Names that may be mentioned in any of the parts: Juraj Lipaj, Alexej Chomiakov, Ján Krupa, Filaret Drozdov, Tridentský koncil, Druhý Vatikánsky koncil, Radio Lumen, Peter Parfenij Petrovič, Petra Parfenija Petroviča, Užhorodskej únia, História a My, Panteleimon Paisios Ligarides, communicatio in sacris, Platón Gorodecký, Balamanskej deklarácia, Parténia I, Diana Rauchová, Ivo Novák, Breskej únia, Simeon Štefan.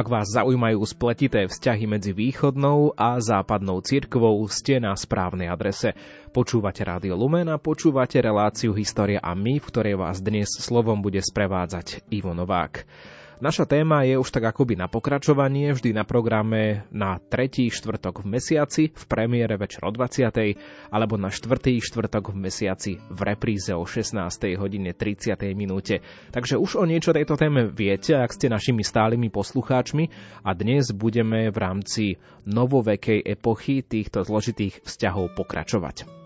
Ak vás zaujímajú spletité vzťahy medzi východnou a západnou cirkvou, ste na správnej adrese. Počúvate Rádio Lumen a počúvate reláciu História a my, v ktorej vás dnes slovom bude sprevádzať Ivo Novák. Naša téma je už tak akoby na pokračovanie, vždy na programe na 3. štvrtok v mesiaci v premiére večer o 20.00 alebo na 4. štvrtok v mesiaci v repríze o 16:30. Takže už o niečo tejto téme viete, ak ste našimi stálymi poslucháčmi, a dnes budeme v rámci novovekej epochy týchto zložitých vzťahov pokračovať.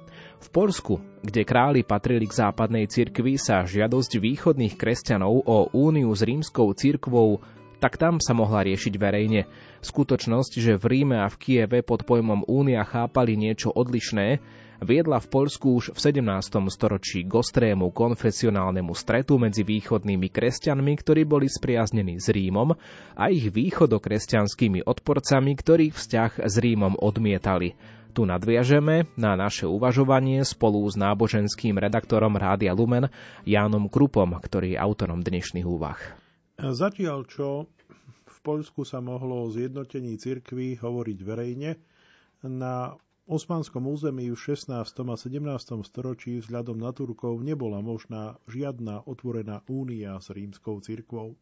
V Poľsku, kde králi patrili k západnej cirkvi, sa žiadosť východných kresťanov o úniu s rímskou cirkvou, tak tam sa mohla riešiť verejne. Skutočnosť, že v Ríme a v Kieve pod pojmom únia chápali niečo odlišné, viedla v Poľsku už v 17. storočí k ostrému konfesionálnemu stretu medzi východnými kresťanmi, ktorí boli spriaznení s Rímom, a ich východokresťanskými odporcami, ktorých vzťah s Rímom odmietali. Tu nadviažeme na naše uvažovanie spolu s náboženským redaktorom Rádia Lumen Jánom Krupom, ktorý je autorom dnešných úvah. Zatiaľ, čo v Poľsku sa mohlo o zjednotení cirkvi hovoriť verejne, na osmanskom území v 16. a 17. storočí vzhľadom na Turkov nebola možná žiadna otvorená únia s rímskou cirkvou.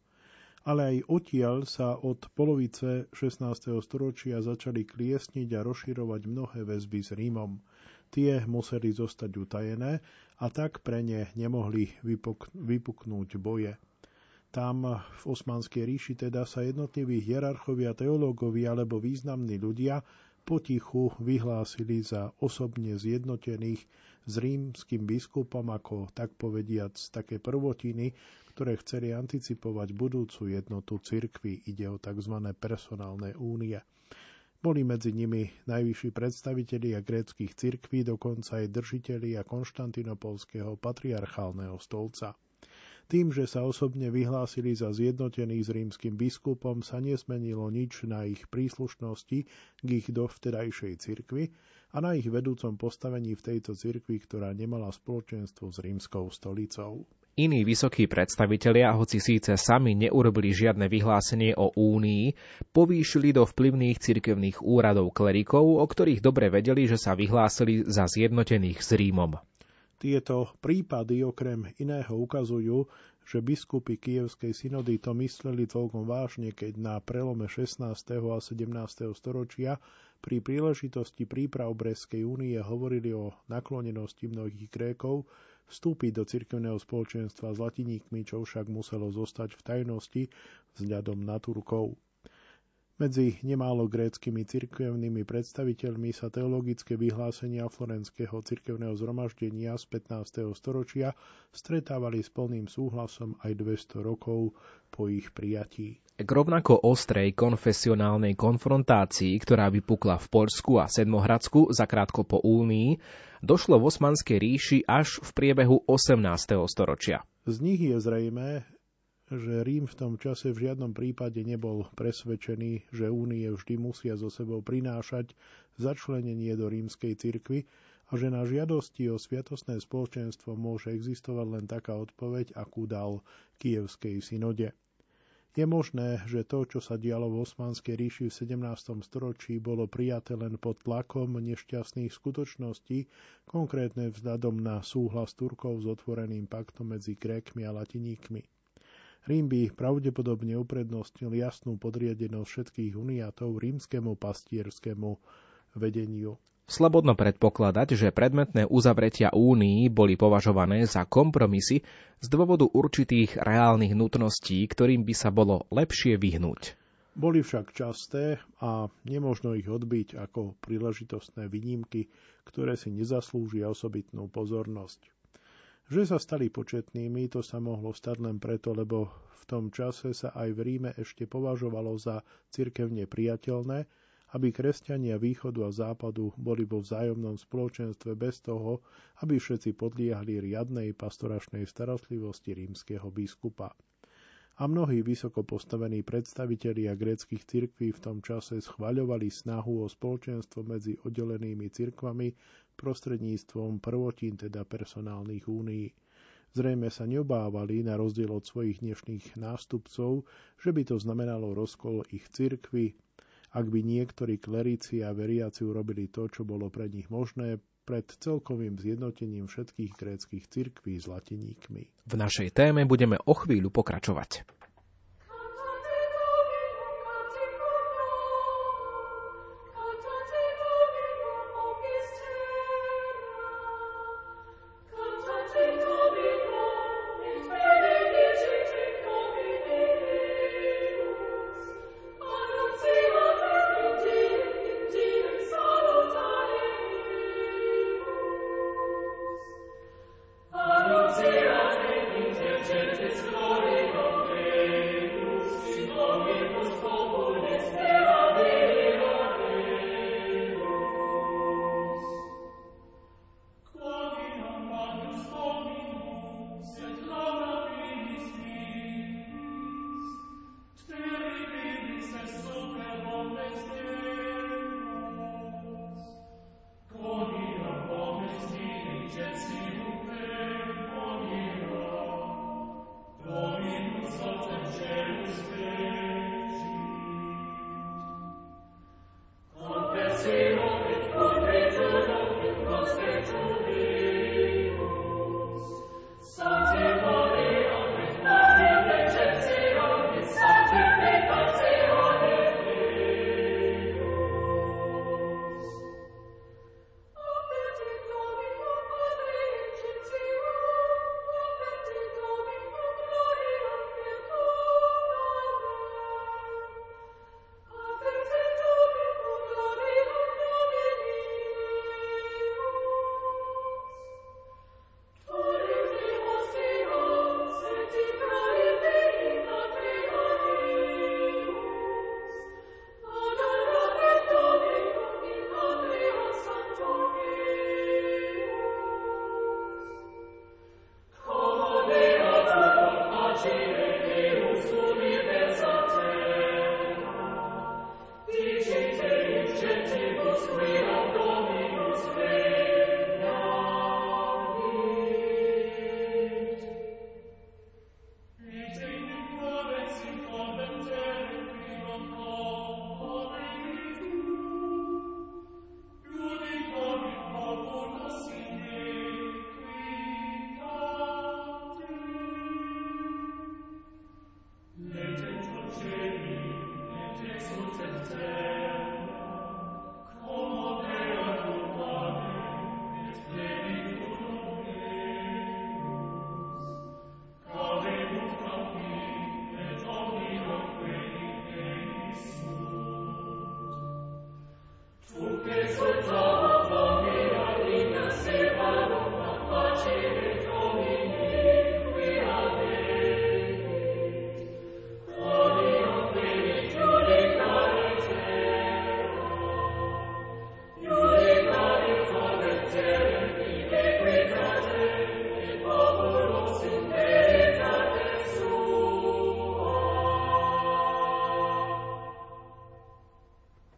Ale aj odtiaľ sa od polovice 16. storočia začali kliesniť a rozširovať mnohé väzby s Rímom. Tie museli zostať utajené a tak pre ne nemohli vypuknúť boje. Tam v Osmanskej ríši teda sa jednotliví hierarchovia, teológovia alebo významní ľudia potichu vyhlásili za osobne zjednotených s rímskym biskupom ako, tak povediac, také prvotiny, ktoré chceli anticipovať budúcu jednotu cirkvi. Ide o tzv. Personálne únie. Boli medzi nimi najvyšší predstavitelia gréckych cirkví, dokonca aj držitelia Konštantínopolského patriarchálneho stolca. Tým, že sa osobne vyhlásili za zjednotených s rímskym biskupom, sa nesmenilo nič na ich príslušnosti k ich dovtedajšej cirkvi a na ich vedúcom postavení v tejto cirkvi, ktorá nemala spoločenstvo s rímskou stolicou. Iní vysokí predstavitelia, hoci síce sami neurobili žiadne vyhlásenie o únii, povýšili do vplyvných cirkevných úradov klerikov, o ktorých dobre vedeli, že sa vyhlásili za zjednotených s Rímom. Tieto prípady okrem iného ukazujú, že biskupy Kievskej synody to mysleli celkom vážne, keď na prelome 16. a 17. storočia pri príležitosti príprav Breskej únie hovorili o naklonenosti mnohých Grékov vstúpiť do cirkevného spoločenstva s latiníkmi, čo však muselo zostať v tajnosti vzhľadom na Turkov. Medzi nemálo gréckymi cirkevnými predstaviteľmi sa teologické vyhlásenia Florenského cirkevného zhromaždenia z 15. storočia stretávali s plným súhlasom aj 200 rokov po ich prijatí. K rovnako ostrej konfesionálnej konfrontácii, ktorá vypukla v Poľsku a Sedmohradsku zakrátko po únii, došlo v Osmanskej ríši až v priebehu 18. storočia. Z nich je zrejmé, že Rím v tom čase v žiadnom prípade nebol presvedčený, že únie vždy musia zo sebou prinášať začlenenie do rímskej cirkvi a že na žiadosti o sviatostné spoločenstvo môže existovať len taká odpoveď, akú dal Kievskej synode. Je možné, že to, čo sa dialo v Osmanskej ríši v 17. storočí, bolo prijaté len pod tlakom nešťastných skutočností, konkrétne vzhľadom na súhlas Turkov s otvoreným paktom medzi Grékmi a Latiníkmi. Rím by pravdepodobne uprednostnil jasnú podriadenosť všetkých uniátov rímskemu pastierskému vedeniu. Slobodno predpokladať, že predmetné uzavretia únií boli považované za kompromisy z dôvodu určitých reálnych nutností, ktorým by sa bolo lepšie vyhnúť. Boli však časté a nemožno ich odbiť ako príležitostné výnimky, ktoré si nezaslúžia osobitnú pozornosť. Že sa stali početnými, to sa mohlo stať len preto, lebo v tom čase sa aj v Ríme ešte považovalo za cirkevne priateľné, aby kresťania východu a západu boli vo vzájomnom spoločenstve bez toho, aby všetci podliehali riadnej pastoračnej starostlivosti rímskeho biskupa. A mnohí vysoko postavení predstavitelia gréckych cirkví v tom čase schvaľovali snahu o spoločenstvo medzi oddelenými cirkvami prostredníctvom prvotín, teda personálnych únií. Zrejme sa neobávali, na rozdiel od svojich dnešných nástupcov, že by to znamenalo rozkol ich cirkvi. Ak by niektorí klerici a veriaci urobili to, čo bolo pre nich možné, pred celkovým zjednotením všetkých gréckych cirkví s latiníkmi. V našej téme budeme o chvíľu pokračovať.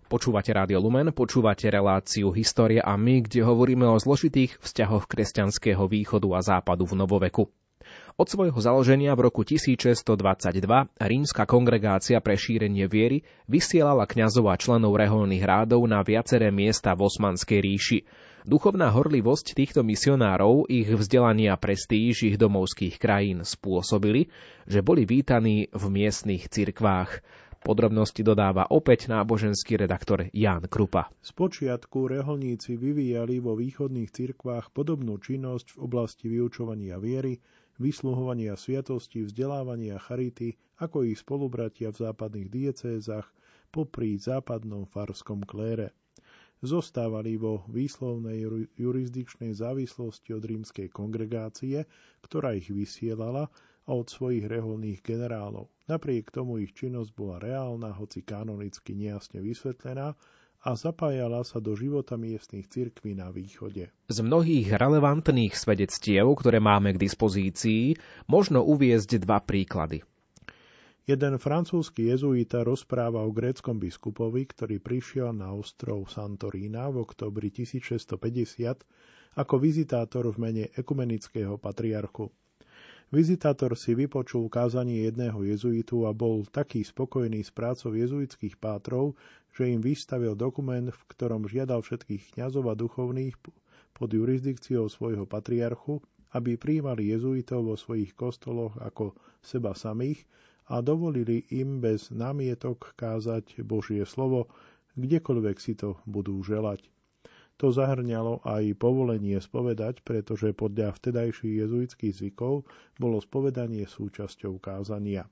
Počúvate Rádio Lumen, počúvate reláciu História a my, kde hovoríme o zložitých vzťahoch kresťanského východu a západu v novoveku. Od svojho založenia v roku 1622 rímska kongregácia pre šírenie viery vysielala kňazov a členov reholných rádov na viaceré miesta v Osmanskej ríši. Duchovná horlivosť týchto misionárov, ich vzdelania a prestíž ich domovských krajín spôsobili, že boli vítaní v miestnych cirkvách. Podrobnosti dodáva opäť náboženský redaktor Ján Krupa. Spočiatku reholníci vyvíjali vo východných cirkvách podobnú činnosť v oblasti vyučovania viery, vysluhovania sviatosti, vzdelávania charity, ako ich spolubratia v západných diecézach popri západnom farskom klére. Zostávali vo výslovnej jurisdikčnej závislosti od rímskej kongregácie, ktorá ich vysielala, a od svojich reholných generálov. Napriek tomu ich činnosť bola reálna, hoci kanonicky nejasne vysvetlená, a zapájala sa do života miestnych cirkví na východe. Z mnohých relevantných svedectiev, ktoré máme k dispozícii, možno uviesť dva príklady. Jeden francúzsky jezuita rozpráva o gréckom biskupovi, ktorý prišiel na ostrov Santorína v októbri 1650 ako vizitátor v mene ekumenického patriarchu. Vizitátor si vypočul kázanie jedného jezuitu a bol taký spokojný s prácou jezuitských pátrov, že im vystavil dokument, v ktorom žiadal všetkých kňazov a duchovných pod jurisdikciou svojho patriarchu, aby prijímali jezuitov vo svojich kostoloch ako seba samých a dovolili im bez námietok kázať Božie slovo, kdekoľvek si to budú želať. To zahrňalo aj povolenie spovedať, pretože podľa vtedajších jezuitských zvykov bolo spovedanie súčasťou kázania.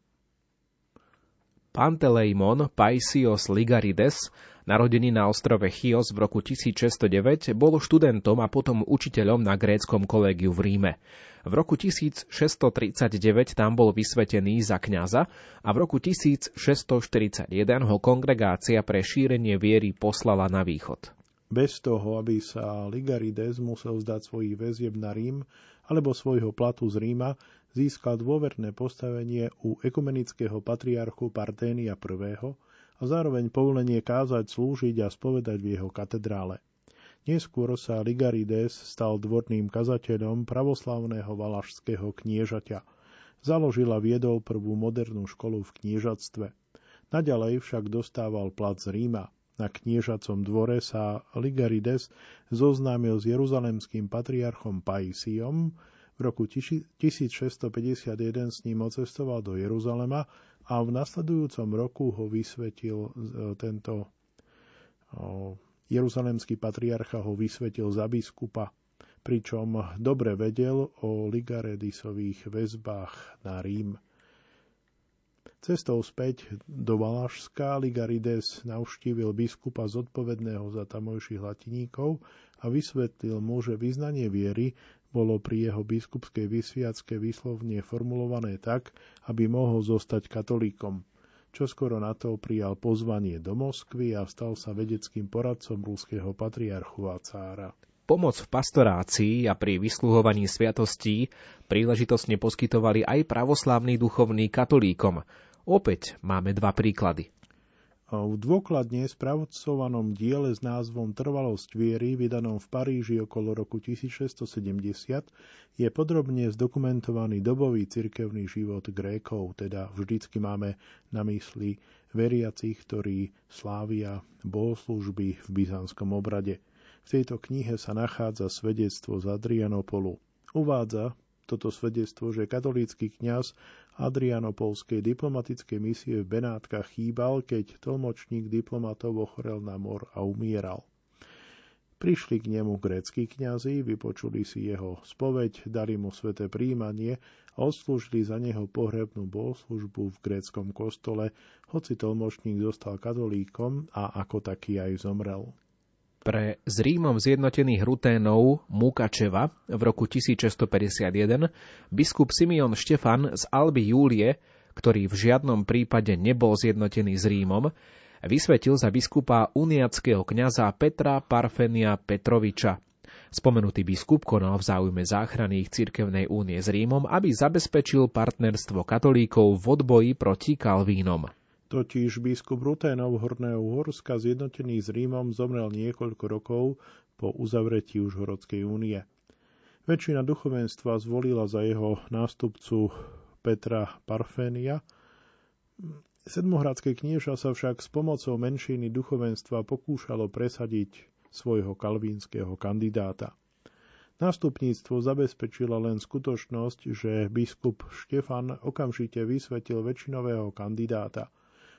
Panteleimon Paisios Ligarides, narodený na ostrove Chios v roku 1609, bol študentom a potom učiteľom na gréckom kolégiu v Ríme. V roku 1639 tam bol vysvetený za kňaza a v roku 1641 ho kongregácia pre šírenie viery poslala na východ. Bez toho, aby sa Ligarides musel zdať svojich väzieb na Rím alebo svojho platu z Ríma, získal dôverné postavenie u ekumenického patriarchu Parténia I a zároveň povolenie kázať, slúžiť a spovedať v jeho katedrále. Neskôr sa Ligarides stal dvorným kazateľom pravoslavného valašského kniežaťa. Založil a viedol prvú modernú školu v kniežatstve. Naďalej však dostával plat z Ríma. Na kniežacom dvore sa Ligarides zoznámil s jeruzalemským patriarchom Paisiom. V roku 1651 s ním odcestoval do Jeruzalema a v nasledujúcom roku ho vysvetil tento jeruzalemský patriarcha ho vysvetil za biskupa, pričom dobre vedel o Ligaridesových väzbách na Rím. Cestou späť do Valašska Ligarides navštívil biskupa zodpovedného za tamojších latiníkov a vysvetlil mu, že vyznanie viery bolo pri jeho biskupskej vysviacke výslovne formulované tak, aby mohol zostať katolíkom. Čoskoro na to prijal pozvanie do Moskvy a stal sa vedeckým poradcom ruského patriarchu a cára. Pomoc v pastorácii a pri vysluhovaní sviatostí príležitosne poskytovali aj pravoslávni duchovní katolíkom. Opäť máme dva príklady. V dôkladne spracovanom diele s názvom Trvalosť viery, vydanom v Paríži okolo roku 1670, je podrobne zdokumentovaný dobový cirkevný život Grékov, teda vždycky máme na mysli veriacich, ktorí slávia bohoslúžby v byzantskom obrade. V tejto knihe sa nachádza svedectvo z Adrianopolu. Uvádza toto svedectvo, že katolícky kňaz Adrianopolskej diplomatickej misie v Benátkach chýbal, keď tlmočník diplomatov ochorel na mor a umieral. Prišli k nemu grécki kňazi, vypočuli si jeho spoveď, dali mu sväté prijímanie a odslúžili za neho pohrebnú bohoslužbu v gréckom kostole, hoci tlmočník zostal katolíkom a ako taký aj zomrel. Pre s Rímom zjednotených Ruténov Mukačeva v roku 1651 biskup Simeon Štefan z Alby Júlie, ktorý v žiadnom prípade nebol zjednotený s Rímom, vysvetil za biskupa uniackého kňaza Petra Parfenija Petroviča. Spomenutý biskup konal v záujme záchrany ich cirkevnej únie s Rímom, aby zabezpečil partnerstvo katolíkov v odboji proti kalvínom. Totiž biskup Ruténov Horného Uhorska zjednotený s Rímom zomrel niekoľko rokov po uzavretí Užhorodskej únie. Väčšina duchovenstva zvolila za jeho nástupcu Petra Parfenija. Sedmohradské knieža sa však s pomocou menšiny duchovenstva pokúšalo presadiť svojho kalvínskeho kandidáta. Nástupníctvo zabezpečila len skutočnosť, že biskup Štefan okamžite vysvetil väčšinového kandidáta.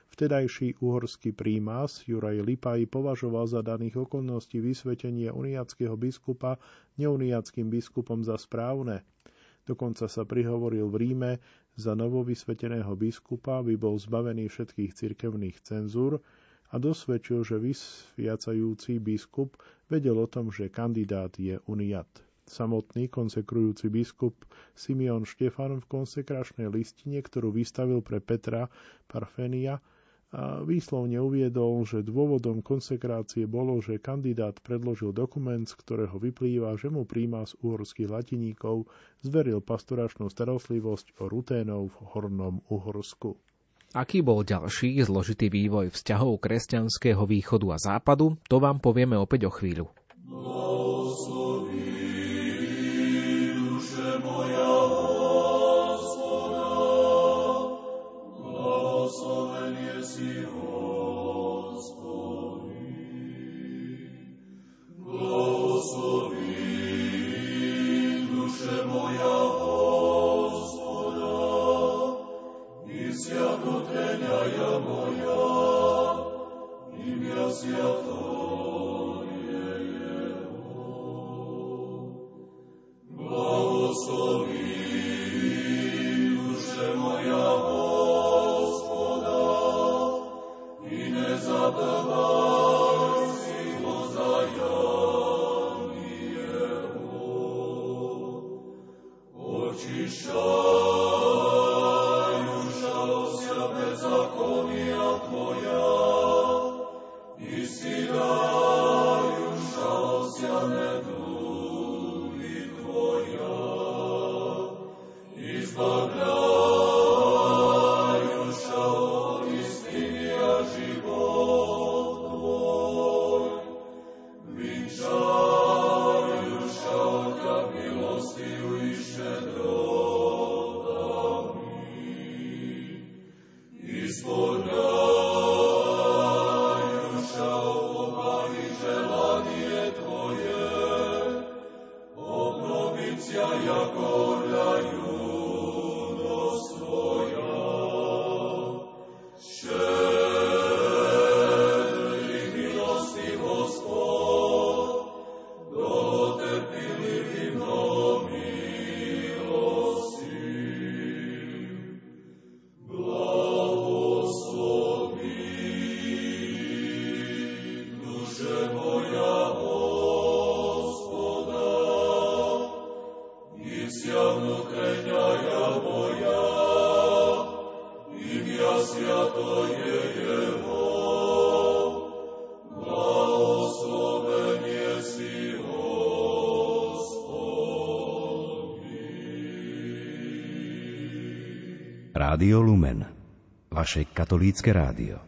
Vtedajší uhorský prímas Juraj Lipaj považoval za daných okolností vysvetenie uniackého biskupa neuniackým biskupom za správne. Dokonca sa prihovoril v Ríme za novovysveteného biskupa, aby bol zbavený všetkých cirkevných cenzúr a dosvedčil, že vysviacajúci biskup vedel o tom, že kandidát je uniat. Samotný konsekrujúci biskup Simeon Štefan v konsekračnej listine, ktorú vystavil pre Petra Parfenija, a výslovne uviedol, že dôvodom konsekrácie bolo, že kandidát predložil dokument, z ktorého vyplýva, že mu prímas uhorských latiníkov zveril pastoračnú starostlivosť o Ruténov v Hornom Uhorsku. Aký bol ďalší zložitý vývoj vzťahov kresťanského východu a západu, to vám povieme opäť o chvíľu. Blahosloví duše moja. Radio Lumen, vaše katolícke rádio.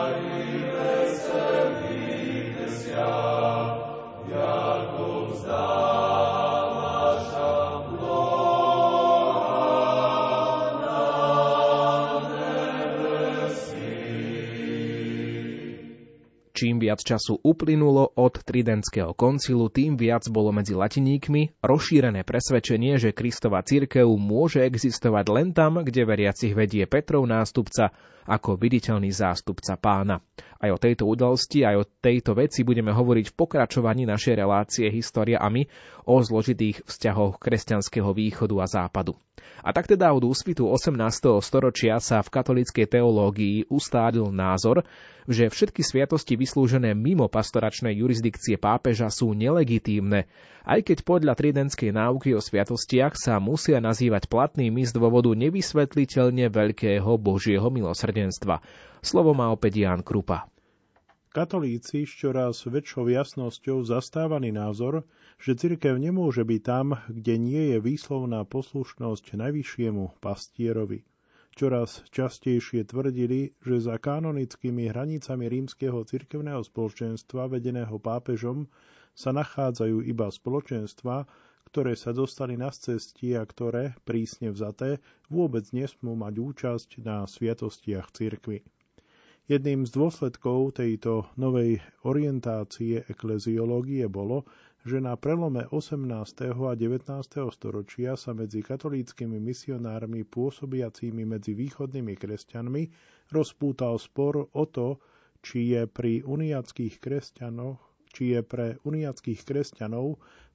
Amen. Čím viac času uplynulo od Tridentského koncilu, tým viac bolo medzi latiníkmi rozšírené presvedčenie, že Kristova cirkev môže existovať len tam, kde veriacich vedie Petrov nástupca ako viditeľný zástupca Pána. Aj o tejto udalosti, aj o tejto veci budeme hovoriť v pokračovaní našej relácie História a my o zložitých vzťahoch kresťanského východu a západu. A tak teda od úsvitu 18. storočia sa v katolíckej teológii ustálil názor, že všetky sviatosti vyslúžené mimo pastoračnej jurisdikcie pápeža sú nelegitímne, aj keď podľa tridentskej náuky o sviatostiach sa musia nazývať platnými z dôvodu nevysvetliteľne veľkého Božieho milosrdenstva. Slovo má opäť Ján Krupa. Katolíci s čoraz väčšou jasnosťou zastávaný názor, že cirkev nemôže byť tam, kde nie je výslovná poslušnosť najvyššiemu pastierovi. Čoraz častejšie tvrdili, že za kanonickými hranicami rímskeho cirkevného spoločenstva vedeného pápežom sa nachádzajú iba spoločenstva, ktoré sa dostali na cesty a ktoré, prísne vzaté, vôbec nesmú mať účasť na sviatostiach cirkvi. Jedným z dôsledkov tejto novej orientácie ekleziológie bolo, že na prelome 18. a 19. storočia sa medzi katolíckymi misionármi pôsobiacimi medzi východnými kresťanmi rozpútal spor o to, či je pre uniackých kresťanov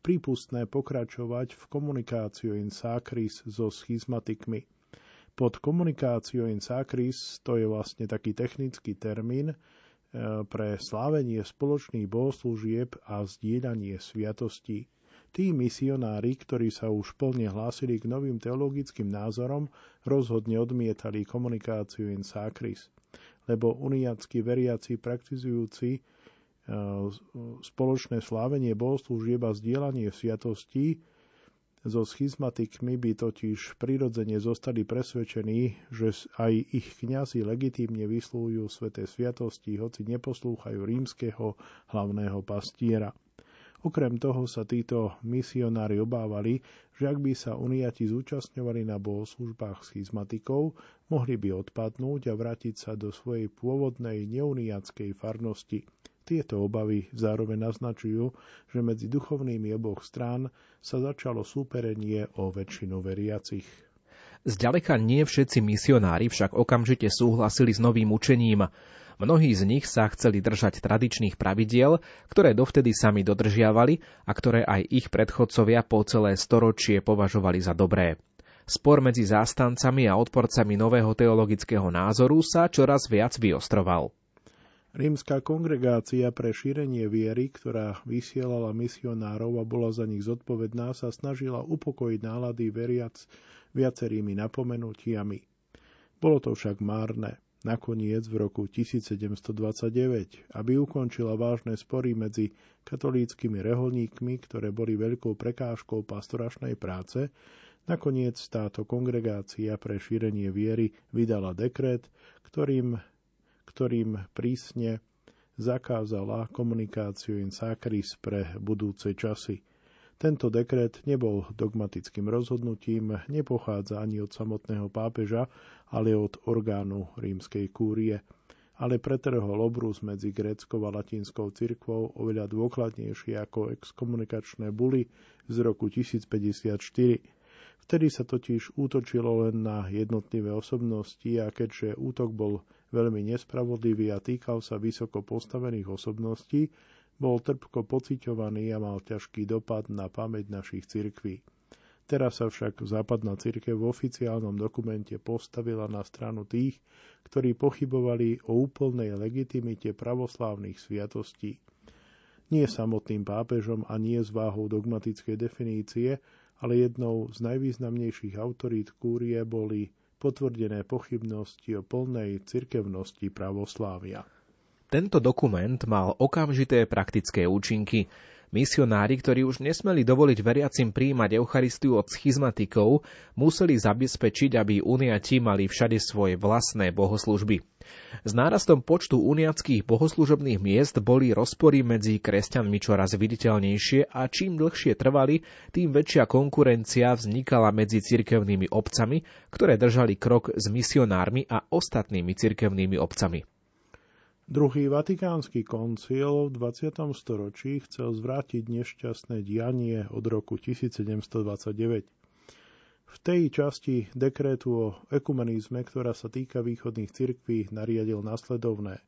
prípustné pokračovať v komunikáciu in sacris so schizmatikmi. Pod komunikáciou in sacris, to je vlastne taký technický termín pre slávenie spoločných bohoslúžieb a zdieľanie sviatostí. Tí misionári, ktorí sa už plne hlásili k novým teologickým názorom, rozhodne odmietali komunikáciu in sacris, lebo uniackí veriaci praktizujúci spoločné slávenie bohoslúžieb a zdieľanie sviatostí so schizmatikmi by totiž prirodzene zostali presvedčení, že aj ich kňazi legitímne vysluhujú sväté sviatosti, hoci neposlúchajú rímskeho hlavného pastiera. Okrem toho sa títo misionári obávali, že ak by sa uniati zúčastňovali na bohoslužbách schizmatikov, mohli by odpadnúť a vrátiť sa do svojej pôvodnej neuniackej farnosti. Tieto obavy zároveň naznačujú, že medzi duchovnými oboch strán sa začalo súperenie o väčšinu veriacich. Zďaleka nie všetci misionári však okamžite súhlasili s novým učením. Mnohí z nich sa chceli držať tradičných pravidiel, ktoré dovtedy sami dodržiavali a ktoré aj ich predchodcovia po celé storočie považovali za dobré. Spor medzi zástancami a odporcami nového teologického názoru sa čoraz viac vyostroval. Rímska kongregácia pre šírenie viery, ktorá vysielala misionárov a bola za nich zodpovedná, sa snažila upokojiť nálady veriac viacerými napomenutiami. Bolo to však márne. Nakoniec v roku 1729, aby ukončila vážne spory medzi katolíckymi reholníkmi, ktoré boli veľkou prekážkou pastoračnej práce, nakoniec táto kongregácia pre šírenie viery vydala dekret, ktorým prísne zakázala komunikáciu in sacris pre budúce časy. Tento dekret nebol dogmatickým rozhodnutím, nepochádza ani od samotného pápeža, ale od orgánu rímskej kúrie. Ale pretrhol obrus medzi gréckou a latinskou cirkvou oveľa dôkladnejšie ako exkomunikačné buly z roku 1054. Vtedy sa totiž útočilo len na jednotlivé osobnosti a keďže útok bol veľmi nespravodlivý a týkal sa vysoko postavených osobností, bol trpko pociťovaný a mal ťažký dopad na pamäť našich cirkví. Teraz sa však západná cirkev v oficiálnom dokumente postavila na stranu tých, ktorí pochybovali o úplnej legitimite pravoslávnych sviatostí. Nie samotným pápežom a nie s váhou dogmatickej definície, ale jednou z najvýznamnejších autorít kúrie boli potvrdené pochybnosti o plnej cirkevnosti pravoslávia. Tento dokument mal okamžité praktické účinky. Misionári, ktorí už nesmeli dovoliť veriacim prijímať Eucharistiu od schizmatikov, museli zabezpečiť, aby uniati mali všade svoje vlastné bohoslužby. S nárastom počtu uniackých bohoslužobných miest boli rozpory medzi kresťanmi čoraz viditeľnejšie a čím dlhšie trvali, tým väčšia konkurencia vznikala medzi cirkevnými obcami, ktoré držali krok s misionármi a ostatnými cirkevnými obcami. Druhý Vatikánsky koncil v 20. storočí chcel zvrátiť nešťastné dianie od roku 1729. V tej časti dekrétu o ekumenizme, ktorá sa týka východných cirkví, nariadil nasledovné.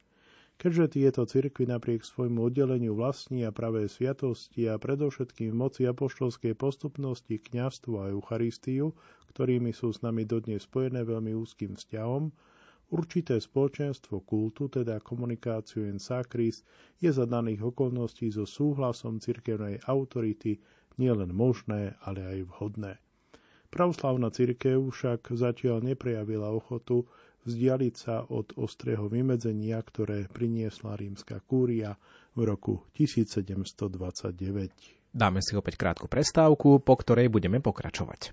Keďže tieto cirkvi napriek svojmu oddeleniu vlastní a pravé sviatosti a predovšetkým moci apoštolskej postupnosti, kňazstvu a Eucharistiu, ktorými sú s nami dodnes spojené veľmi úzkým vzťahom, určité spoločenstvo kultu, teda komunikáciu in sacris, je za daných okolností so súhlasom cirkevnej autority nielen možné, ale aj vhodné. Pravoslavná cirkev však zatiaľ neprejavila ochotu vzdialiť sa od ostrého vymedzenia, ktoré priniesla rímska kúria v roku 1729. Dáme si opäť krátku prestávku, po ktorej budeme pokračovať.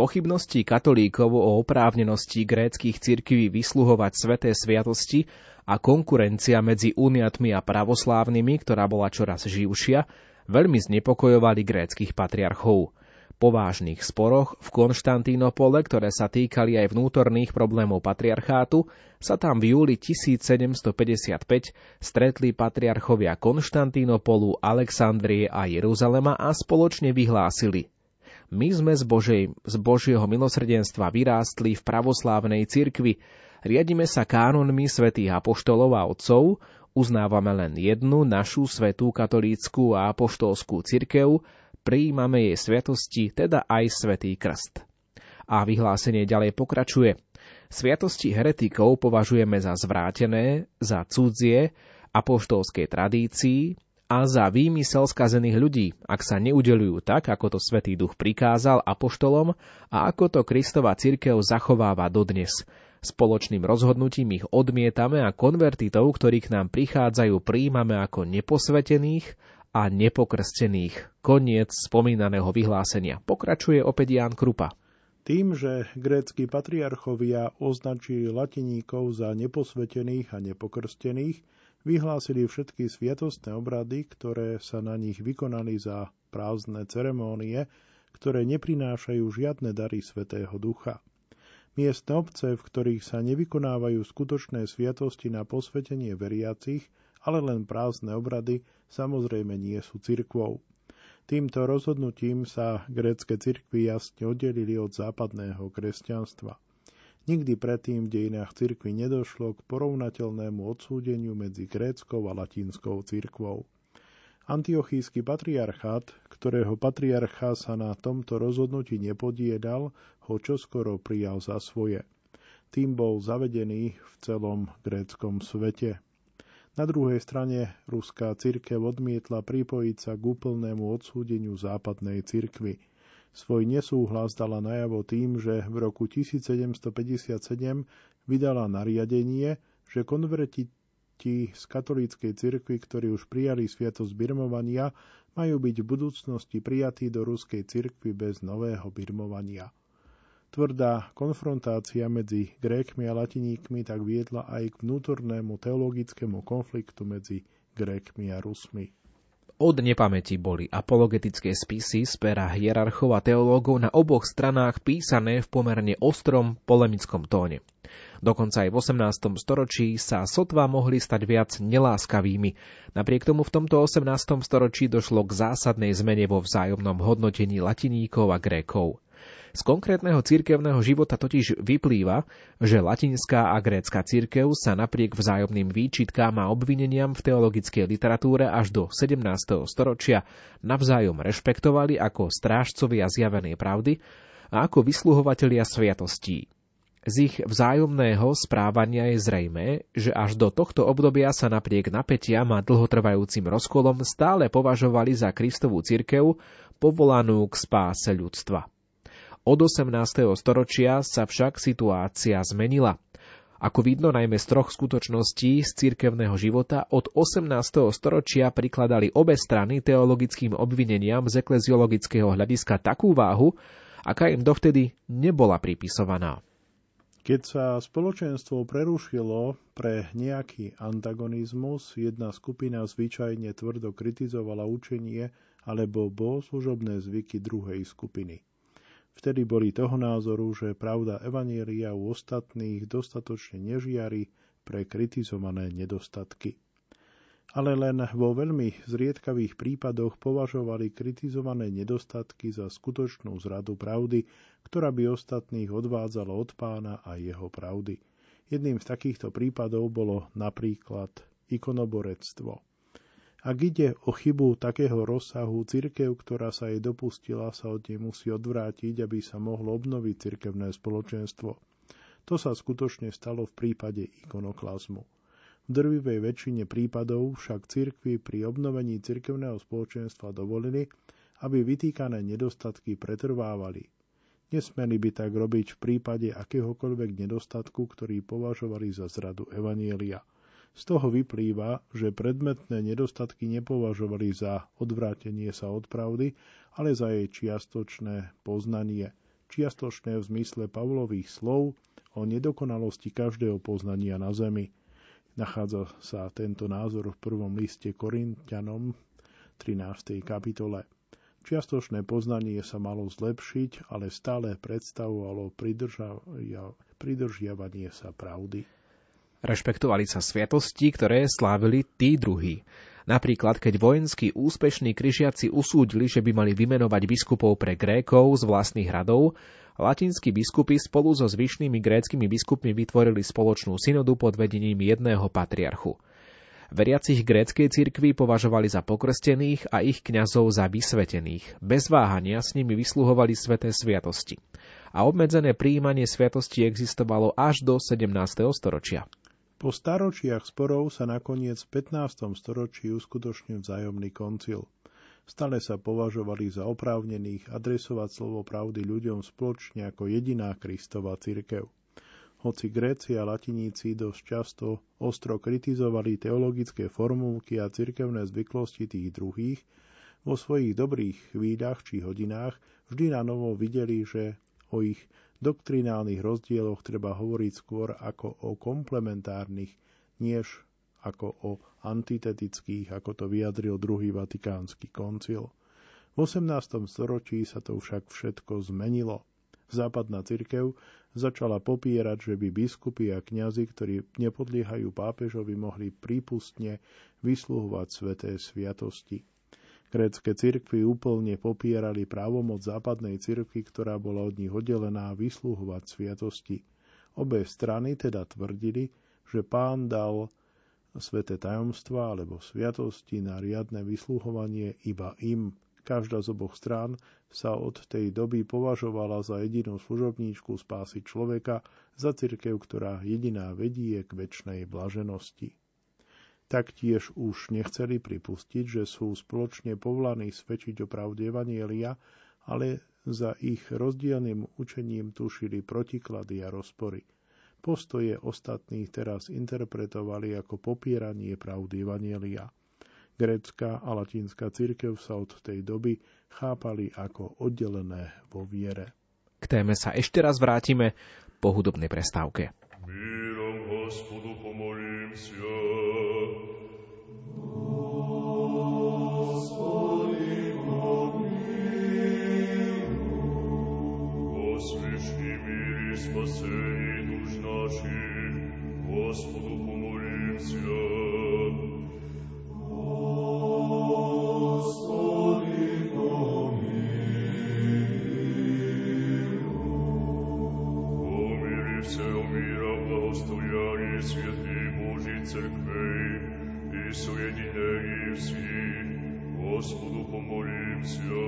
Pochybnosti katolíkov o oprávnenosti gréckych cirkví vysluhovať sväté sviatosti a konkurencia medzi uniatmi a pravoslávnymi, ktorá bola čoraz živšia, veľmi znepokojovali gréckych patriarchov. Po vážnych sporoch v Konštantínopole, ktoré sa týkali aj vnútorných problémov patriarchátu, sa tam v júli 1755 stretli patriarchovia Konštantínopolu, Alexandrie a Jeruzalema a spoločne vyhlásili: My sme z Božieho milosrdenstva vyrástli v pravoslávnej cirkvi, riadime sa kánonmi svätých apoštolov a otcov, uznávame len jednu našu svätú katolícku a apoštolskú cirkev, prijímame jej sviatosti, teda aj svätý krst. A vyhlásenie ďalej pokračuje. Sviatosti heretikov považujeme za zvrátené, za cudzie, apoštolskej tradícii a za výmysel skazených ľudí, ak sa neudeľujú tak, ako to Svätý Duch prikázal apoštolom a ako to Kristova cirkev zachováva dodnes. Spoločným rozhodnutím ich odmietame a konvertitov, ktorí k nám prichádzajú, prijímame ako neposvetených a nepokrstených. Koniec spomínaného vyhlásenia. Pokračuje opäť Ján Krupa. Tým, že grécki patriarchovia označili latiníkov za neposvetených a nepokrstených, vyhlásili všetky sviatostné obrady, ktoré sa na nich vykonali za prázdne ceremónie, ktoré neprinášajú žiadne dary Svätého Ducha. Miestne obce, v ktorých sa nevykonávajú skutočné sviatosti na posvetenie veriacich, ale len prázdne obrady, samozrejme nie sú cirkvou. Týmto rozhodnutím sa grécke cirkvy jasne oddelili od západného kresťanstva. Nikdy predtým v dejinách cirkvi nedošlo k porovnateľnému odsúdeniu medzi gréckou a latinskou cirkvou. Antiochísky patriarchát, ktorého patriarcha sa na tomto rozhodnutí nepodiedal, ho čoskoro prijal za svoje. Tým bol zavedený v celom gréckom svete. Na druhej strane ruská cirkev odmietla pripojiť sa k úplnému odsúdeniu západnej cirkvi. Svoj nesúhlas dala najavo tým, že v roku 1757 vydala nariadenie, že konvertiti z katolíckej cirkvi, ktorí už prijali sviatosť birmovania, majú byť v budúcnosti prijatí do ruskej cirkvi bez nového birmovania. Tvrdá konfrontácia medzi Grékmi a latiníkmi tak viedla aj k vnútornému teologickému konfliktu medzi Grékmi a Rusmi. Od nepamäti boli apologetické spisy z pera hierarchov a teológov na oboch stranách písané v pomerne ostrom polemickom tóne. Dokonca aj v 18. storočí sa sotva mohli stať viac neláskavými. Napriek tomu v tomto 18. storočí došlo k zásadnej zmene vo vzájomnom hodnotení latiníkov a Grékov. Z konkrétneho cirkevného života totiž vyplýva, že latinská a grécka cirkev sa napriek vzájomným výčitkám a obvineniam v teologickej literatúre až do 17. storočia navzájom rešpektovali ako strážcovia zjavenej pravdy a ako vysluhovatelia sviatostí. Z ich vzájomného správania je zrejmé, že až do tohto obdobia sa napriek napätiam a dlhotrvajúcim rozkolom stále považovali za Kristovú cirkev povolanú k spáse ľudstva. Od 18. storočia sa však situácia zmenila. Ako vidno najmä z troch skutočností z cirkevného života, od 18. storočia prikladali obe strany teologickým obvineniam z ekleziologického hľadiska takú váhu, aká im dovtedy nebola pripisovaná. Keď sa spoločenstvo prerušilo pre nejaký antagonizmus, jedna skupina zvyčajne tvrdo kritizovala učenie alebo bohoslužobné zvyky druhej skupiny. Vtedy boli toho názoru, že pravda evanjelia u ostatných dostatočne nežiari pre kritizované nedostatky. Ale len vo veľmi zriedkavých prípadoch považovali kritizované nedostatky za skutočnú zradu pravdy, ktorá by ostatných odvádzala od Pána a jeho pravdy. Jedným z takýchto prípadov bolo napríklad ikonoborectvo. Ak ide o chybu takého rozsahu, cirkev, ktorá sa jej dopustila, sa od nej musí odvrátiť, aby sa mohlo obnoviť cirkevné spoločenstvo. To sa skutočne stalo v prípade ikonoklazmu. V drvivej väčšine prípadov však cirkvi pri obnovení cirkevného spoločenstva dovolili, aby vytýkané nedostatky pretrvávali. Nesmeli by tak robiť v prípade akéhokoľvek nedostatku, ktorý považovali za zradu evanjelia. Z toho vyplýva, že predmetné nedostatky nepovažovali za odvrátenie sa od pravdy, ale za jej čiastočné poznanie. Čiastočné v zmysle Pavlových slov o nedokonalosti každého poznania na zemi. Nachádza sa tento názor v prvom liste Korinťanom 13. kapitole. Čiastočné poznanie sa malo zlepšiť, ale stále predstavovalo pridržiavanie sa pravdy. Rešpektovali sa sviatosti, ktoré slávili tí druhí. Napríklad, keď vojenskí úspešní križiaci usúdili, že by mali vymenovať biskupov pre Grékov z vlastných radov, latinskí biskupy spolu so zvyšnými gréckymi biskupmi vytvorili spoločnú synodu pod vedením jedného patriarchu. Veriacich gréckej cirkvi považovali za pokrstených a ich kňazov za vysvetených. Bez váhania s nimi vysluhovali sväté sviatosti. A obmedzené prijímanie sviatosti existovalo až do 17. storočia. Po staročiach sporov sa nakoniec v 15. storočí uskutočnil vzájomný koncil. Stále sa považovali za oprávnených adresovať slovo pravdy ľuďom spoločne ako jediná Kristova cirkev. Hoci Gréci a latiníci dosť často ostro kritizovali teologické formulky a cirkevné zvyklosti tých druhých, vo svojich dobrých chvíľach či hodinách vždy na novo videli, že o ich doktrinálnych rozdieloch treba hovoriť skôr ako o komplementárnych, než ako o antitetických, ako to vyjadril Druhý Vatikánsky koncil. V 18. storočí sa to však všetko zmenilo. Západná cirkev začala popierať, že by biskupy a kňazi, ktorí nepodliehajú pápežovi, mohli prípustne vysluhovať sväté sviatosti. Grécke cirkvi úplne popierali právomoc západnej cirkvi, ktorá bola od nich oddelená, vysluhovať sviatosti. Obe strany teda tvrdili, že Pán dal sväté tajomstva alebo sviatosti na riadne vysluhovanie iba im. Každá z oboch strán sa od tej doby považovala za jedinú služobníčku spásy človeka, za cirkev, ktorá jediná vedie k večnej blaženosti. Taktiež už nechceli pripustiť, že sú spoločne povolaní svedčiť o pravde evanjelia, ale za ich rozdielnym učením tušili protiklady a rozpory. Postoje ostatných teraz interpretovali ako popieranie pravdy evanjelia. Grécka a latinská cirkev sa od tej doby chápali ako oddelené vo viere. K téme sa ešte raz vrátime po hudobnej prestávke. Mírom Hospodu pomolím sa. Hospodi pomiluj. Osvešni mír i spasení duš našich. Hospodu pomolím sa. Святые Божьей Церкви и соединение всех, Господу помолимся.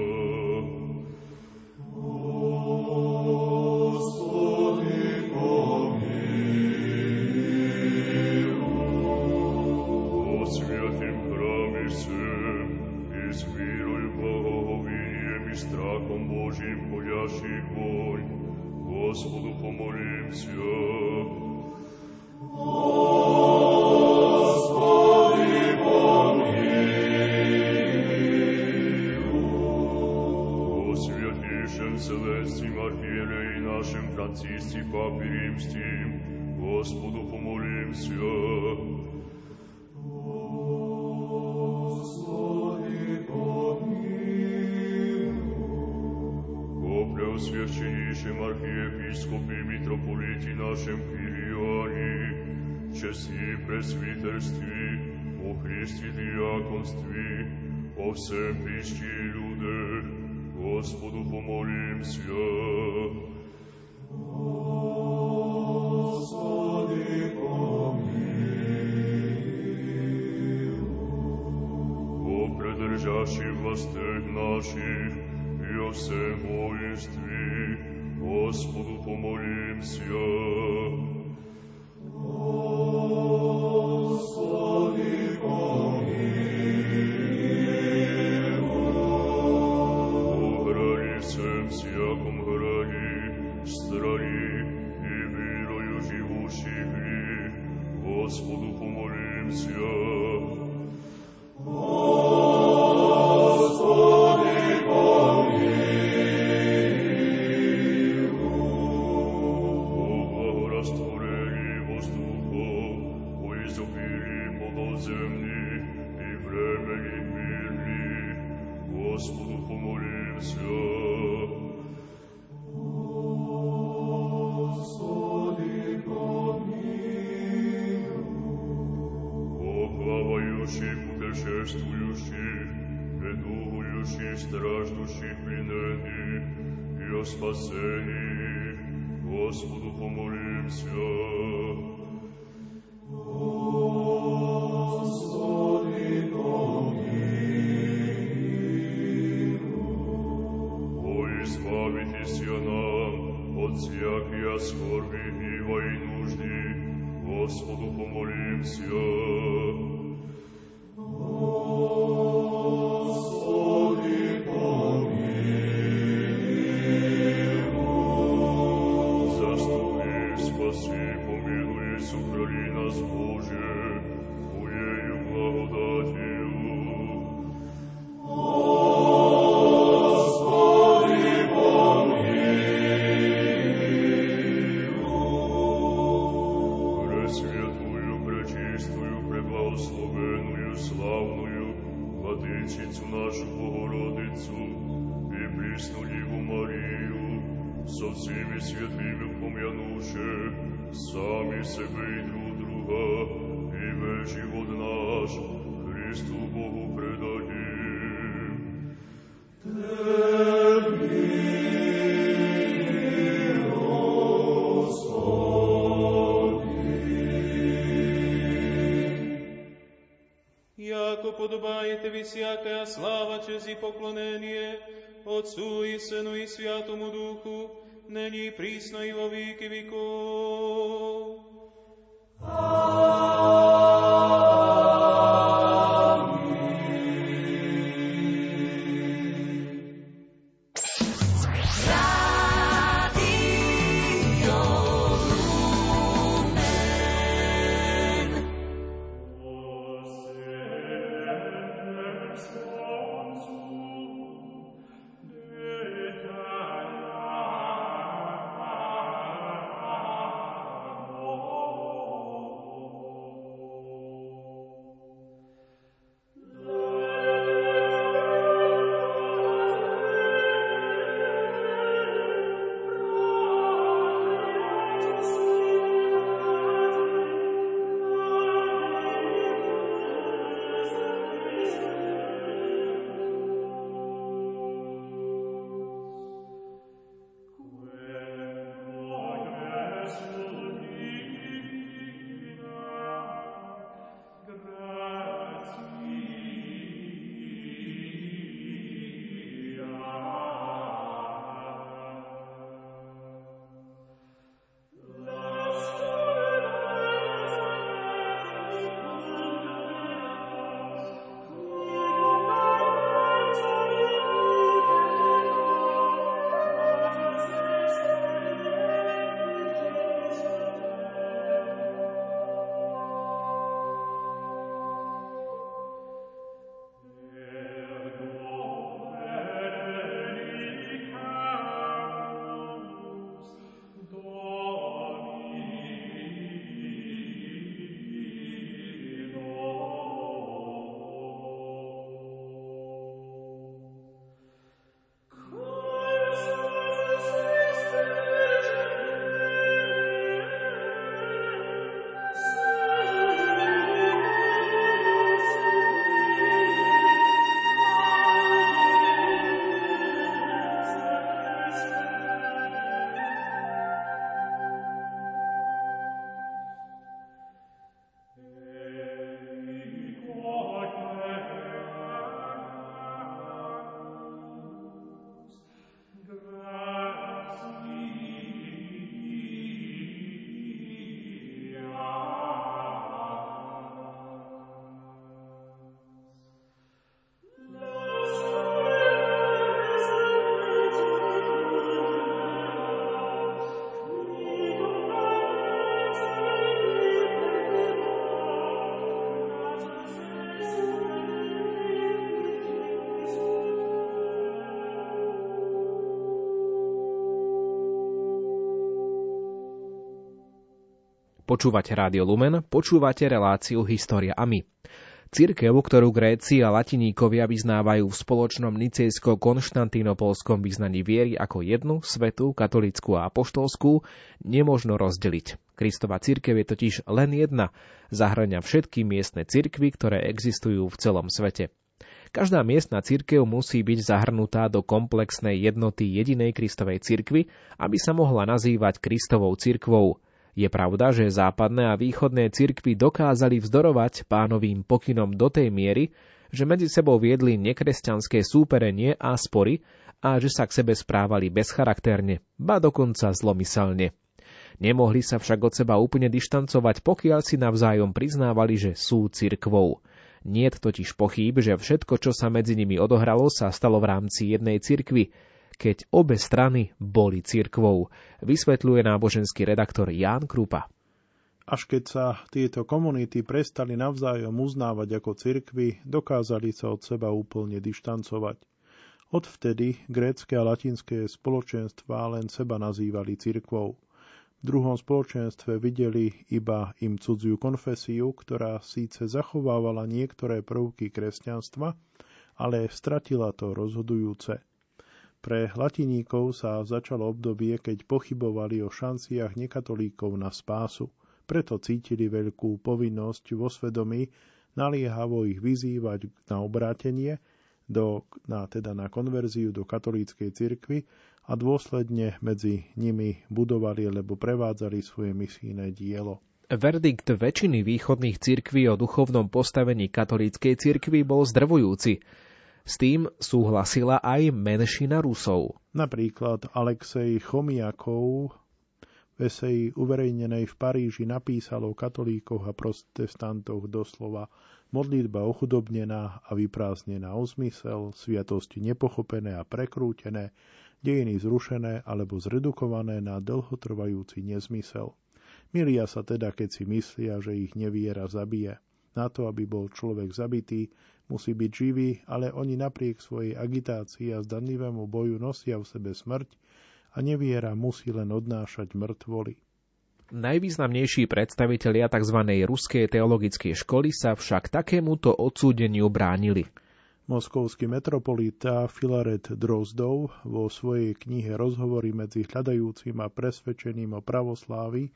О всем пищи и людях, Господу помолимся. Господи, помилуй. О предрежащих властях наших и о всем воинстве, Господу помолимся. Земли и времени мирни, Господу помоли. о спасении, Господу помолимся. Господу помолимся. Господи, помилуй. Заступи, спаси, помилуй, сохрани нас, Боже, Твоею благодатью. Сами себе и друг друга, и весь живот наш Христу Богу предадим. Тебе, Господи. Яко подобает ви всякая слава, честь и поклонение Отцу и Сыну и Святому Духу, ныне и присно и во веки веков. Аминь. Радио Lumen. Počúvate Rádio Lumen, počúvate reláciu História a my. Cirkev, ktorú Gréci a latiníkovia vyznávajú v spoločnom nicejsko-konštantínopolskom vyznaní viery ako jednu, svätú, katolícku a apoštolskú, nemožno rozdeliť. Kristova cirkev je totiž len jedna, zahŕňa všetky miestne cirkvy, ktoré existujú v celom svete. Každá miestna cirkev musí byť zahrnutá do komplexnej jednoty jedinej Kristovej cirkvi, aby sa mohla nazývať Kristovou cirkvou. Je pravda, že západné a východné cirkvi dokázali vzdorovať pánovým pokynom do tej miery, že medzi sebou viedli nekresťanské súperenie a spory a že sa k sebe správali bezcharakterne, ba dokonca zlomyselne. Nemohli sa však od seba úplne dištancovať, pokiaľ si navzájom priznávali, že sú cirkvou. Niet totiž pochýb, že všetko, čo sa medzi nimi odohralo, sa stalo v rámci jednej cirkvi, keď obe strany boli cirkvou, vysvetľuje náboženský redaktor Ján Krupa. Až keď sa tieto komunity prestali navzájom uznávať ako cirkvi, dokázali sa od seba úplne dištancovať. Odvtedy grécke a latinské spoločenstvá len seba nazývali cirkvou. V druhom spoločenstve videli iba im cudziu konfesiu, ktorá síce zachovávala niektoré prvky kresťanstva, ale stratila to rozhodujúce. Pre latiníkov sa začalo obdobie, keď pochybovali o šanciach nekatolíkov na spásu. Preto cítili veľkú povinnosť vo svedomí naliehavo ich vyzývať na obrátenie, na konverziu do katolíckej cirkvi a dôsledne medzi nimi budovali alebo prevádzali svoje misijné dielo. Verdikt väčšiny východných cirkví o duchovnom postavení katolíckej cirkvi bol zdrvujúci. S tým súhlasila aj menšina Rusov. Napríklad Alexej Chomiakov v eseji uverejnenej v Paríži napísal o katolíkoch a protestantoch doslova: modlitba ochudobnená a vyprázdnená o zmysel, sviatosti nepochopené a prekrútené, dejiny zrušené alebo zredukované na dlhotrvajúci nezmysel. Milia sa teda, keď si myslia, že ich neviera zabije. Na to, aby bol človek zabitý, musí byť živý, ale oni napriek svojej agitácii a zdanlivému boju nosia v sebe smrť a neviera musí len odnášať mŕtvoly. Najvýznamnejší predstavitelia tzv. Ruskej teologickej školy sa však takémuto odsúdeniu bránili. Moskovský metropolita Filaret Drozdov vo svojej knihe Rozhovory medzi hľadajúcim a presvedčeným o pravoslávi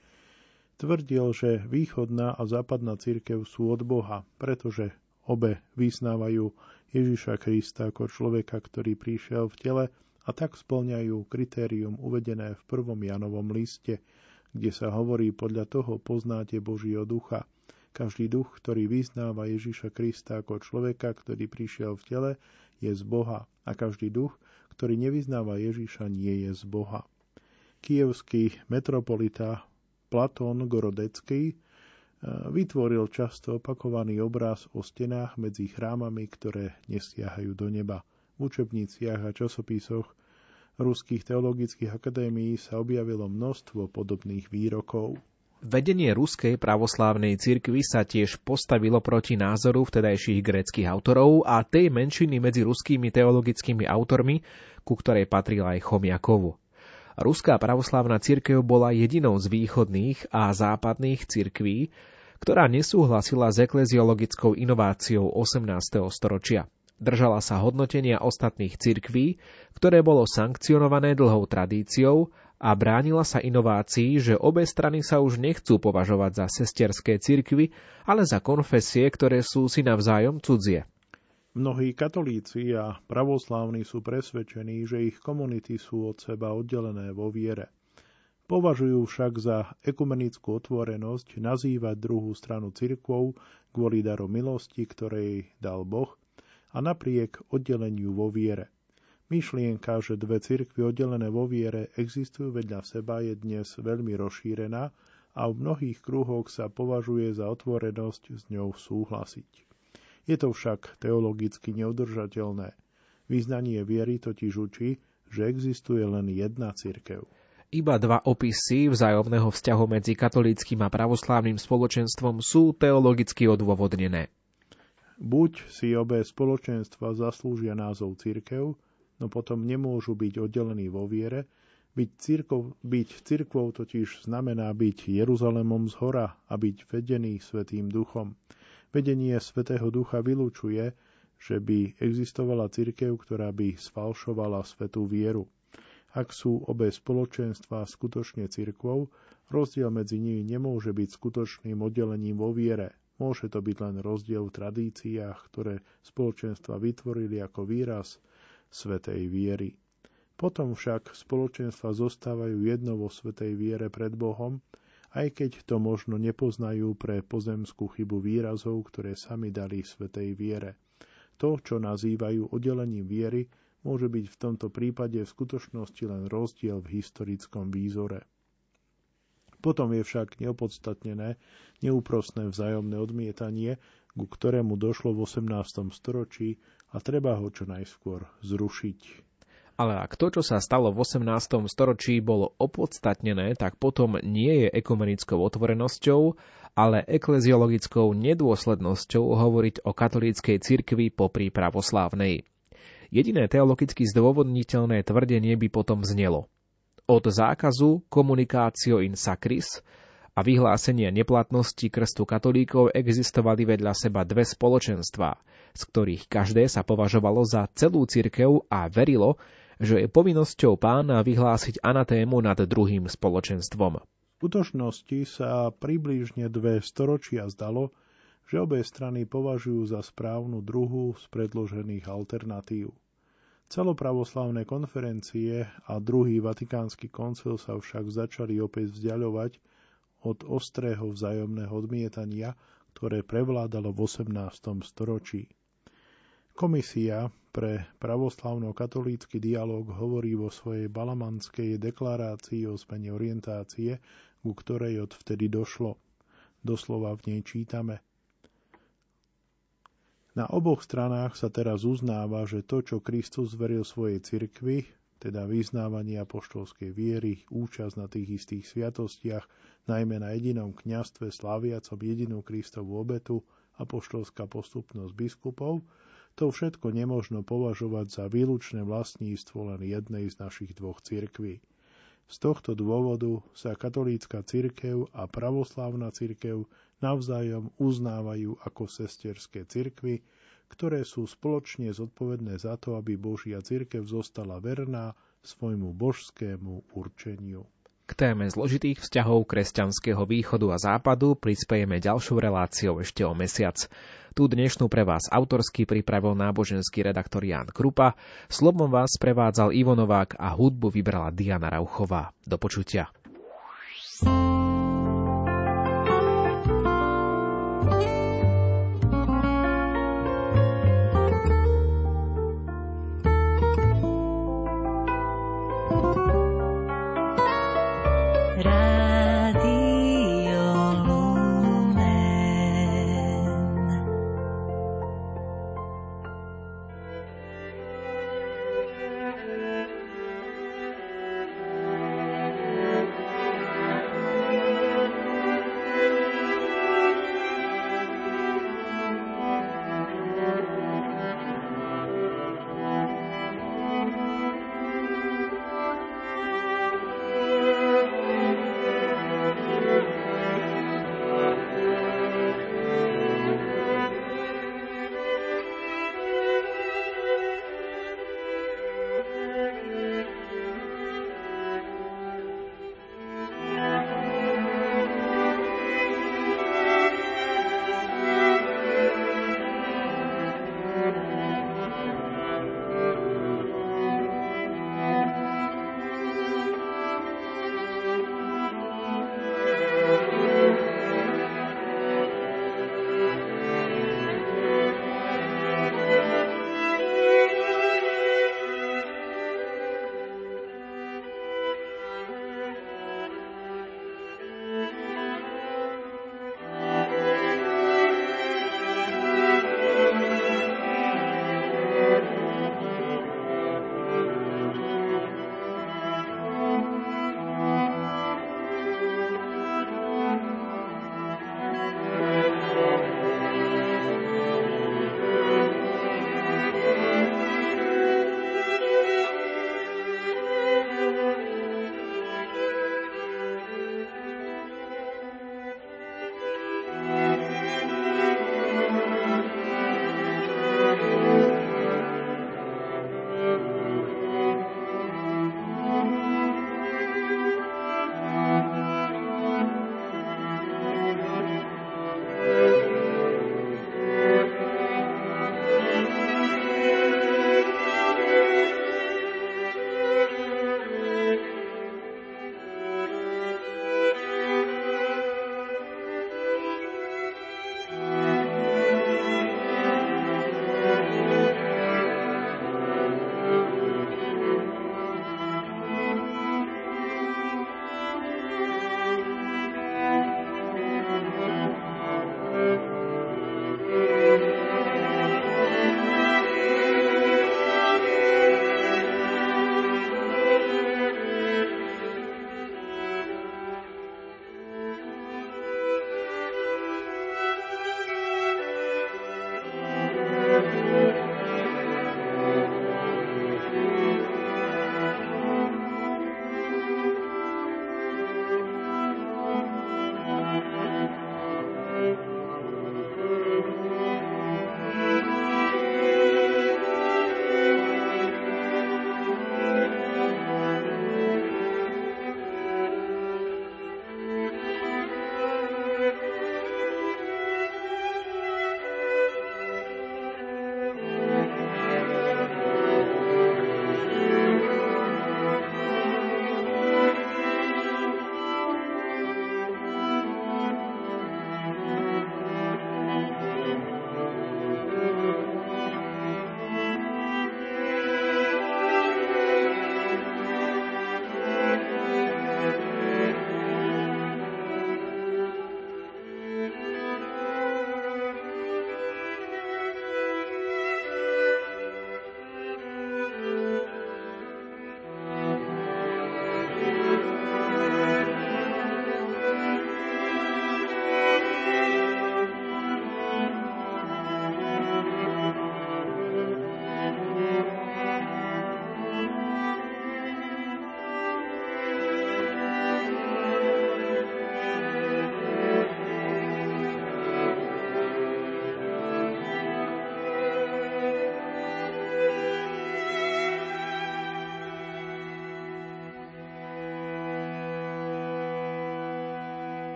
tvrdil, že východná a západná cirkev sú od Boha, pretože obe vyznávajú Ježiša Krista ako človeka, ktorý prišiel v tele, a tak spĺňajú kritérium uvedené v 1. Janovom liste, kde sa hovorí: podľa toho poznáte Božieho ducha. Každý duch, ktorý vyznáva Ježiša Krista ako človeka, ktorý prišiel v tele, je z Boha, a každý duch, ktorý nevyznáva Ježiša, nie je z Boha. Kyjevský metropolita Platón Gorodecký vytvoril často opakovaný obraz o stenách medzi chrámami, ktoré nesiahajú do neba. V učebniciach a časopisoch ruských teologických akadémií sa objavilo množstvo podobných výrokov. Vedenie ruskej pravoslávnej cirkvi sa tiež postavilo proti názoru vtedajších gréckych autorov a tej menšiny medzi ruskými teologickými autormi, ku ktorej patril aj Chomiakovu. Ruská pravoslávna cirkev bola jedinou z východných a západných cirkví, ktorá nesúhlasila s ekleziologickou inováciou 18. storočia. Držala sa hodnotenia ostatných cirkví, ktoré bolo sankcionované dlhou tradíciou, a bránila sa inovácii, že obe strany sa už nechcú považovať za sesterské cirkvy, ale za konfesie, ktoré sú si navzájom cudzie. Mnohí katolíci a pravoslávni sú presvedčení, že ich komunity sú od seba oddelené vo viere. Považujú však za ekumenickú otvorenosť nazývať druhú stranu cirkvou kvôli daru milosti, ktorej dal Boh, a napriek oddeleniu vo viere. Myšlienka, že dve cirkvy oddelené vo viere existujú vedľa seba, je dnes veľmi rozšírená a v mnohých kruhoch sa považuje za otvorenosť s ňou súhlasiť. Je to však teologicky neudržateľné. Vyznanie viery totiž učí, že existuje len jedna cirkev. Iba dva opisy vzájomného vzťahu medzi katolíckym a pravoslávnym spoločenstvom sú teologicky odôvodnené. Buď si obe spoločenstva zaslúžia názov cirkev, no potom nemôžu byť oddelení vo viere. Byť cirkvou totiž znamená byť Jeruzalémom zhora a byť vedený Svätým Duchom. Vedenie Svätého Ducha vylúčuje, že by existovala cirkev, ktorá by sfalšovala svätú vieru. Ak sú obe spoločenstvá skutočne cirkvou, rozdiel medzi nimi nemôže byť skutočným oddelením vo viere. Môže to byť len rozdiel v tradíciách, ktoré spoločenstva vytvorili ako výraz svätej viery. Potom však spoločenstva zostávajú jedno vo svätej viere pred Bohom, aj keď to možno nepoznajú pre pozemskú chybu výrazov, ktoré sami dali svätej viere. To, čo nazývajú oddelením viery, môže byť v tomto prípade v skutočnosti len rozdiel v historickom výzore. Potom je však neopodstatnené, neúprosné vzájomné odmietanie, ku ktorému došlo v 18. storočí a treba ho čo najskôr zrušiť. Ale ak to, čo sa stalo v 18. storočí, bolo opodstatnené, tak potom nie je ekumenickou otvorenosťou, ale ekleziologickou nedôslednosťou hovoriť o katolíckej cirkvi popri pravoslávnej. Jediné teologicky zdôvodniteľné tvrdenie by potom znelo: od zákazu communicatio in sacris a vyhlásenia neplatnosti krstu katolíkov existovali vedľa seba dve spoločenstvá, z ktorých každé sa považovalo za celú cirkev a verilo, že je povinnosťou pána vyhlásiť anatému nad druhým spoločenstvom. V skutočnosti sa približne 2 storočia zdalo, že obe strany považujú za správnu druhú z predložených alternatív. Celopravoslavné konferencie a Druhý Vatikánsky koncil sa však začali opäť vzdiaľovať od ostrého vzájomného odmietania, ktoré prevládalo v 18. storočí. Komisia pre pravoslavno-katolícky dialóg hovorí vo svojej Balamanskej deklarácii o zmene orientácie, ku ktorej odvtedy došlo. Doslova v nej čítame: na oboch stranách sa teraz uznáva, že to, čo Kristus zveril svojej cirkvi, teda vyznávanie apoštolskej viery, účasť na tých istých sviatostiach, najmä na jedinom kňazstve sláviacom jedinú Kristovú obetu, apoštolská postupnosť biskupov, to všetko nemožno považovať za výlučné vlastníctvo len jednej z našich 2 cirkví. Z tohto dôvodu sa katolícka cirkev a pravoslávna cirkev navzájom uznávajú ako sesterské cirkvy, ktoré sú spoločne zodpovedné za to, aby Božia cirkev zostala verná svojmu božskému určeniu. K téme zložitých vzťahov kresťanského východu a západu prispejeme ďalšou reláciou ešte o mesiac. Tú dnešnú pre vás autorsky pripravil náboženský redaktor Ján Krupa, slovom vás prevádzal Ivo Novák a hudbu vybrala Diana Rauchová. Do počutia.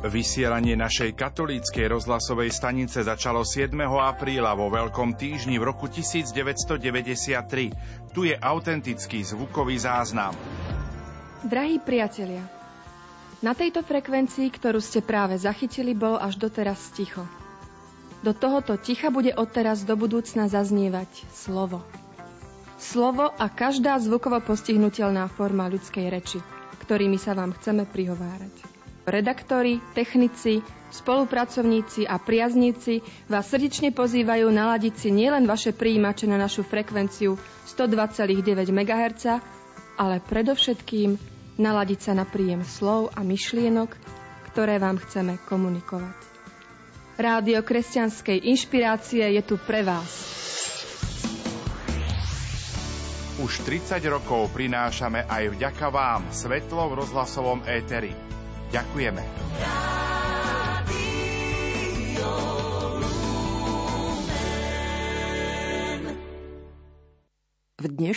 Vysielanie našej katolíckej rozhlasovej stanice začalo 7. apríla vo Veľkom týždni v roku 1993. Tu je autentický zvukový záznam. Drahí priatelia, na tejto frekvencii, ktorú ste práve zachytili, bolo až doteraz ticho. Do tohoto ticha bude odteraz do budúcna zaznievať slovo. Slovo a každá zvukovo postihnutelná forma ľudskej reči, ktorými sa vám chceme prihovárať. Redaktori, technici, spolupracovníci a priazníci vás srdečne pozývajú naladiť si nielen vaše prijímače na našu frekvenciu 102,9 MHz, ale predovšetkým naladiť sa na príjem slov a myšlienok, ktoré vám chceme komunikovať. Rádio kresťanskej inšpirácie je tu pre vás. Už 30 rokov prinášame aj vďaka vám svetlo v rozhlasovom éteri. Ďakujeme. Rádio Lumen. V dnešnej